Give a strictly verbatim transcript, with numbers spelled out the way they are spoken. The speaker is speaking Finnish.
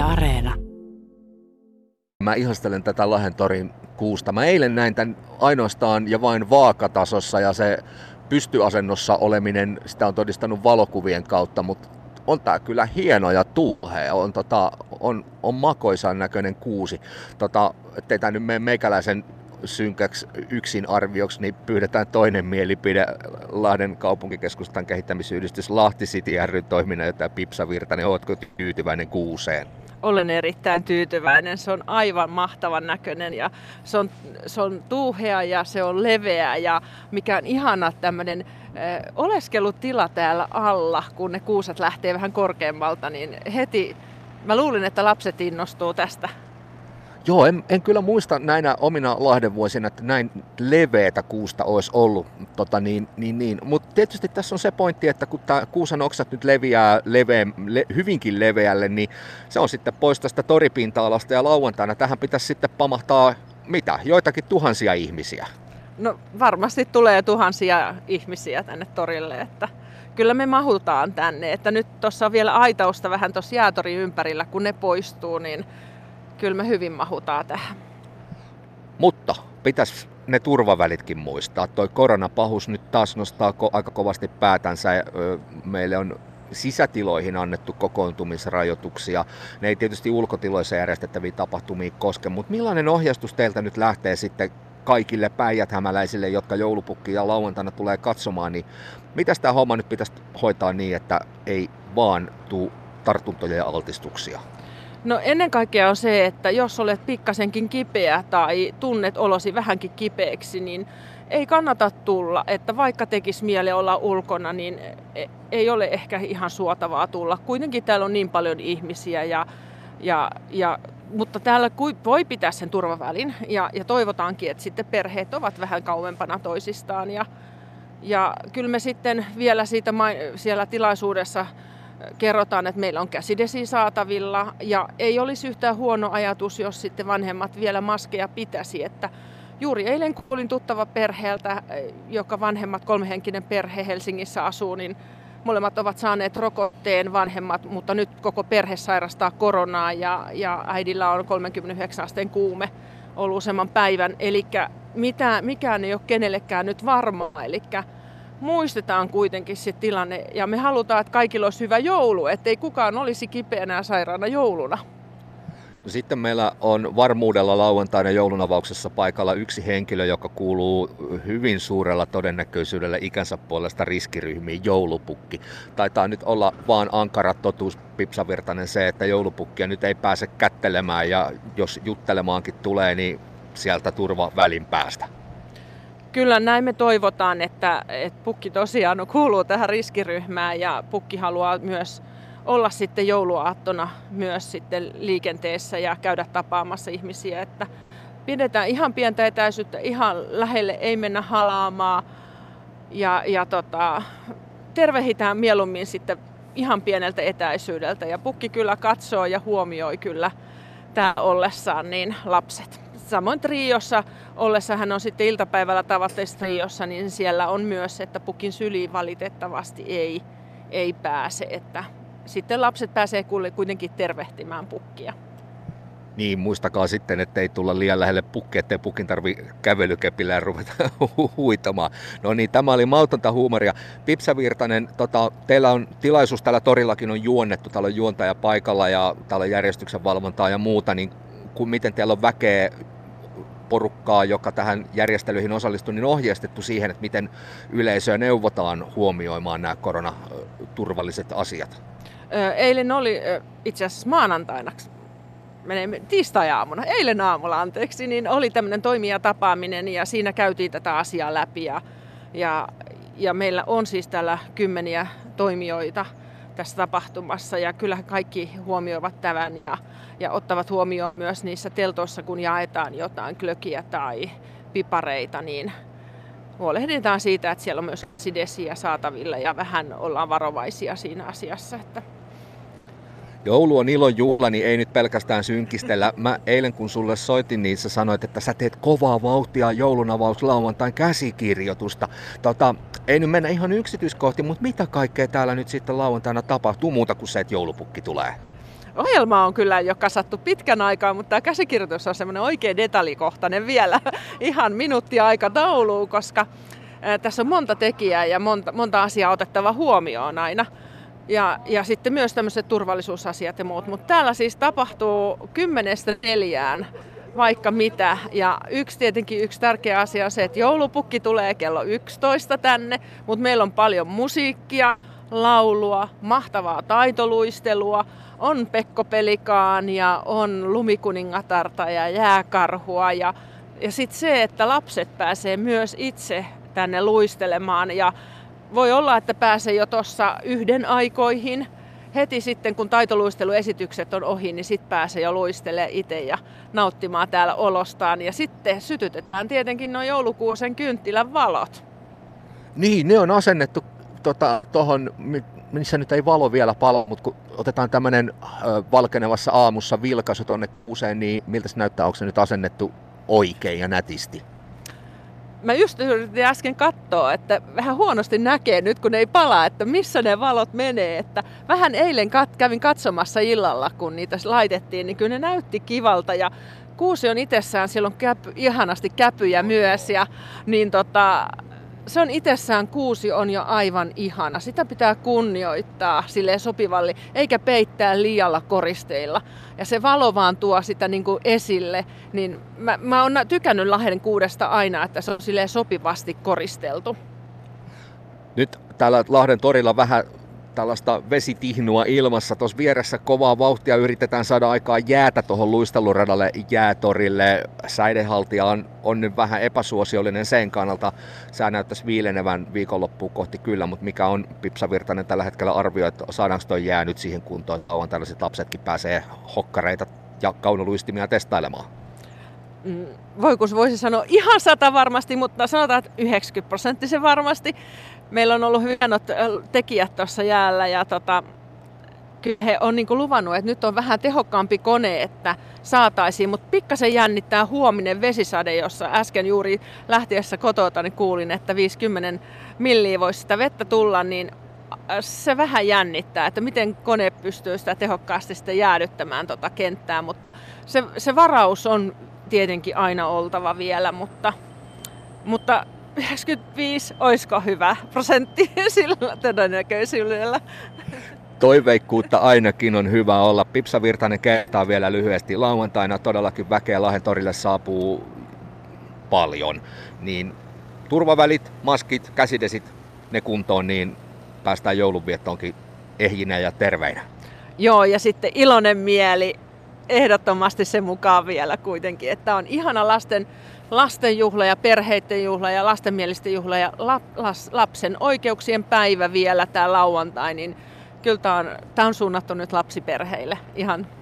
Yle Areena. Mä ihastelen tätä Lahdentorin kuusta. Mä eilen näin tän ainoastaan ja vain vaakatasossa ja se pystyasennossa oleminen, sitä on todistanut valokuvien kautta, mutta on tää kyllä hieno ja tuuhea. On, tota, on, on makoisan näköinen kuusi. Tota, ettei tää nyt mene meikäläisen synkäksi yksin arvioksi, niin pyydetään toinen mielipide. Lahden kaupunkikeskustan kehittämisyhdistys Lahti City ry toiminnanjohtaja Pipsa Virtanen, ootko tyytyväinen kuuseen? Olen erittäin tyytyväinen. Se on aivan mahtavan näköinen ja se on, se on tuuhea ja se on leveä ja mikä on ihana tämmöinen eh, oleskelutila täällä alla, kun ne kuuset lähtee vähän korkeammalta, niin heti mä luulin, että lapset innostuu tästä. Joo, en, en kyllä muista näinä omina Lahden vuosina, että näin leveätä kuusta olisi ollut, tota niin, niin, niin. Mutta tietysti tässä on se pointti, että kun tämä kuusan oksat nyt leviää leveä, le, hyvinkin leveälle, niin se on sitten pois tästä toripinta-alasta ja lauantaina tähän pitäisi sitten pamahtaa mitä? Joitakin tuhansia ihmisiä. No varmasti tulee tuhansia ihmisiä tänne torille, että kyllä me mahutaan tänne, että nyt tuossa on vielä aitausta vähän tuossa jäätorin ympärillä, kun ne poistuu, niin kyllä me hyvin mahutaan tähän. Mutta pitäisi ne turvavälitkin muistaa. Toi koronapahus nyt taas nostaa ko- aika kovasti päätänsä. Meille on sisätiloihin annettu kokoontumisrajoituksia. Ne ei tietysti ulkotiloissa järjestettäviä tapahtumia koske, mutta millainen ohjeistus teiltä nyt lähtee sitten kaikille päijäthämäläisille, jotka joulupukki ja lauantaina tulee katsomaan, niin mitäs tämä homma nyt pitäisi hoitaa niin, että ei vaan tule tartuntoja ja altistuksia? No ennen kaikkea on se, että jos olet pikkasenkin kipeä tai tunnet olosi vähänkin kipeäksi, niin ei kannata tulla. Että vaikka tekisi mieli olla ulkona, niin ei ole ehkä ihan suotavaa tulla. Kuitenkin täällä on niin paljon ihmisiä, ja, ja, ja, mutta täällä voi pitää sen turvavälin. Ja, ja toivotaankin, että sitten perheet ovat vähän kauempana toisistaan. Ja, ja kyllä me sitten vielä siitä siellä tilaisuudessa kerrotaan, että meillä on käsidesiä saatavilla ja ei olisi yhtään huono ajatus, jos sitten vanhemmat vielä maskeja pitäisi. Että juuri eilen kuulin tuttava perheeltä, joka vanhemmat, kolmehenkinen perhe Helsingissä asuu, niin molemmat ovat saaneet rokotteen vanhemmat, mutta nyt koko perhe sairastaa koronaa ja, ja äidillä on kolmekymmentäyhdeksän asteen kuume ollut useamman päivän. Eli mikään ei ole kenellekään nyt varmaa. Elikkä muistetaan kuitenkin se tilanne ja me halutaan, että kaikilla olisi hyvä joulu, ettei kukaan olisi kipeänä sairaana jouluna. Sitten meillä on varmuudella lauantaina joulunavauksessa paikalla yksi henkilö, joka kuuluu hyvin suurella todennäköisyydellä ikänsä puolesta riskiryhmiin, joulupukki. Taitaa nyt olla vaan ankara totuus, Pipsa Virtanen, se, että joulupukkia nyt ei pääse kättelemään ja jos juttelemaankin tulee, niin sieltä turva välin päästä. Kyllä näin me toivotaan, että, että pukki tosiaan kuuluu tähän riskiryhmään ja pukki haluaa myös olla sitten jouluaattona myös sitten liikenteessä ja käydä tapaamassa ihmisiä. Että pidetään ihan pientä etäisyyttä, ihan lähelle ei mennä halaamaan ja, ja tota, tervehitään mieluummin sitten ihan pieneltä etäisyydeltä. Ja pukki kyllä katsoo ja huomioi kyllä täällä ollessaan niin lapset. Samoin triossa ollessa, hän on sitten iltapäivällä tavoitteessa triossa, niin siellä on myös, että pukin syliin valitettavasti ei, ei pääse. Että sitten lapset pääsee kuitenkin tervehtimään pukkia. Niin, muistakaa sitten, ettei tulla liian lähelle pukkia, ettei pukin tarvitse kävelykepillä ruveta huitamaan. No niin, tämä oli mautonta huumoria. Pipsa Virtanen, tota, teillä on tilaisuus, täällä torillakin on juonnettu, täällä on juontaja paikalla ja täällä on järjestyksen valvontaa ja muuta, niin kun miten teillä on väkeä porukkaa, joka tähän järjestelyihin osallistuu, niin ohjeistettu siihen, että miten yleisöä neuvotaan huomioimaan nämä koronaturvalliset asiat? Eilen oli itse asiassa maanantaina, menemme tiistai-aamuna, eilen aamulla anteeksi, niin oli tämmöinen toimijatapaaminen ja siinä käytiin tätä asiaa läpi ja, ja, ja meillä on siis täällä kymmeniä toimijoita tässä tapahtumassa ja kyllähän kaikki huomioivat tämän ja, ja ottavat huomioon myös niissä teltoissa, kun jaetaan jotain glökiä tai pipareita, niin huolehditaan siitä, että siellä on myös sidesiä saatavilla ja vähän ollaan varovaisia siinä asiassa. Että joulu on ilon juhla, niin ei nyt pelkästään synkistellä. Mä eilen kun sulle soitin, niin sä sanoit, että sä teet kovaa vauhtia joulunavauslauantain käsikirjoitusta. Tota, ei nyt mennä ihan yksityiskohtiin, mutta mitä kaikkea täällä nyt sitten lauantaina tapahtuu muuta kuin se, että joulupukki tulee? Ohjelma on kyllä jo kasattu pitkän aikaa, mutta tämä käsikirjoitus on semmoinen oikein detaljikohtainen vielä ihan minuuttia aikatauluun, koska tässä on monta tekijää ja monta, monta asiaa otettava huomioon aina. Ja, ja sitten myös tämmöiset turvallisuusasiat ja muut. Mutta täällä siis tapahtuu kymmenestä neljään vaikka mitä. Ja yksi tietenkin yksi tärkeä asia on se, että joulupukki tulee kello yksitoista tänne, mutta meillä on paljon musiikkia, laulua, mahtavaa taitoluistelua, on Pekkopelikaan ja on lumikuningatarta ja jääkarhua. Ja, ja sitten se, että lapset pääsee myös itse tänne luistelemaan ja voi olla, että pääsee jo tuossa yhden aikoihin. Heti sitten, kun taitoluisteluesitykset on ohi, niin sitten pääsee jo luistelemaan itse ja nauttimaan täällä olostaan. Ja sitten sytytetään tietenkin nuo joulukuusen kynttilän valot. Niin, ne on asennettu tuohon, tota, missä nyt ei valo vielä palo, mutta kun otetaan tämmöinen valkenevassa aamussa vilkaisu tuonne kuuseen, niin miltä se näyttää, onko se nyt asennettu oikein ja nätisti? Mä just yritin äsken katsoa, että vähän huonosti näkee nyt, kun ei palaa, että missä ne valot menee. Että vähän eilen kat- kävin katsomassa illalla, kun niitä laitettiin, niin kyllä ne näytti kivalta. Ja kuusi on itsessään, siellä on käpy, ihanasti käpyjä myös. Ja, niin tota, se on itsessään, kuusi on jo aivan ihana. Sitä pitää kunnioittaa silleen sopivalle, eikä peittää liialla koristeilla. Ja se valo vaan tuo sitä niin kuin esille. Niin mä, mä oon tykännyt Lahden kuudesta aina, että se on silleen sopivasti koristeltu. Nyt täällä Lahden torilla vähän tällaista vesitihnua ilmassa. Tuossa vieressä kovaa vauhtia yritetään saada aikaa jäätä tuohon luisteluradalle jäätorille. Säidehaltija on, on nyt vähän epäsuosiollinen sen kannalta. Sää näyttäisi viilenevän viikonloppuun kohti kyllä, mutta mikä on Pipsa Virtanen tällä hetkellä arvioi, että saadaanko toi jää nyt siihen kuntoon, että tällaiset lapsetkin pääsee hokkareita ja kaunoluistimia testailemaan? Voi kun voisi sanoa ihan sata varmasti, mutta sanotaan, että yhdeksänkymmentä prosenttisen varmasti. Meillä on ollut hienot tekijät tuossa jäällä ja tota, kyllä he on niin kuin luvannut, että nyt on vähän tehokkaampi kone, että saataisiin. Mutta pikkasen jännittää huominen vesisade, jossa äsken juuri lähtiessä kotota niin kuulin, että viisikymmentä milliä voisi sitä vettä tulla, niin se vähän jännittää, että miten kone pystyy sitä tehokkaasti sitä jäädyttämään tota kenttää. Mutta se, se varaus on tietenkin aina oltava vielä, mutta... mutta yhdeksänkymmentäviisi, olisiko hyvä prosentti sillä todennäköisyydellä? Toiveikkuutta ainakin on hyvä olla. Pipsa Virtanen kertaa vielä lyhyesti. Lauantaina todellakin väkeä Lahden torille saapuu paljon. Niin turvavälit, maskit, käsidesit, ne kuntoon, niin päästään joulunviettoonkin ehjinä ja terveinä. Joo, ja sitten iloinen mieli. Ehdottomasti sen mukaan vielä kuitenkin, että on ihana lasten, lasten juhla ja perheiden juhla ja lastenmielisten juhla ja lap, las, lapsen oikeuksien päivä vielä tämä lauantai, niin kyllä tämä on, tämä on suunnattu nyt lapsiperheille ihan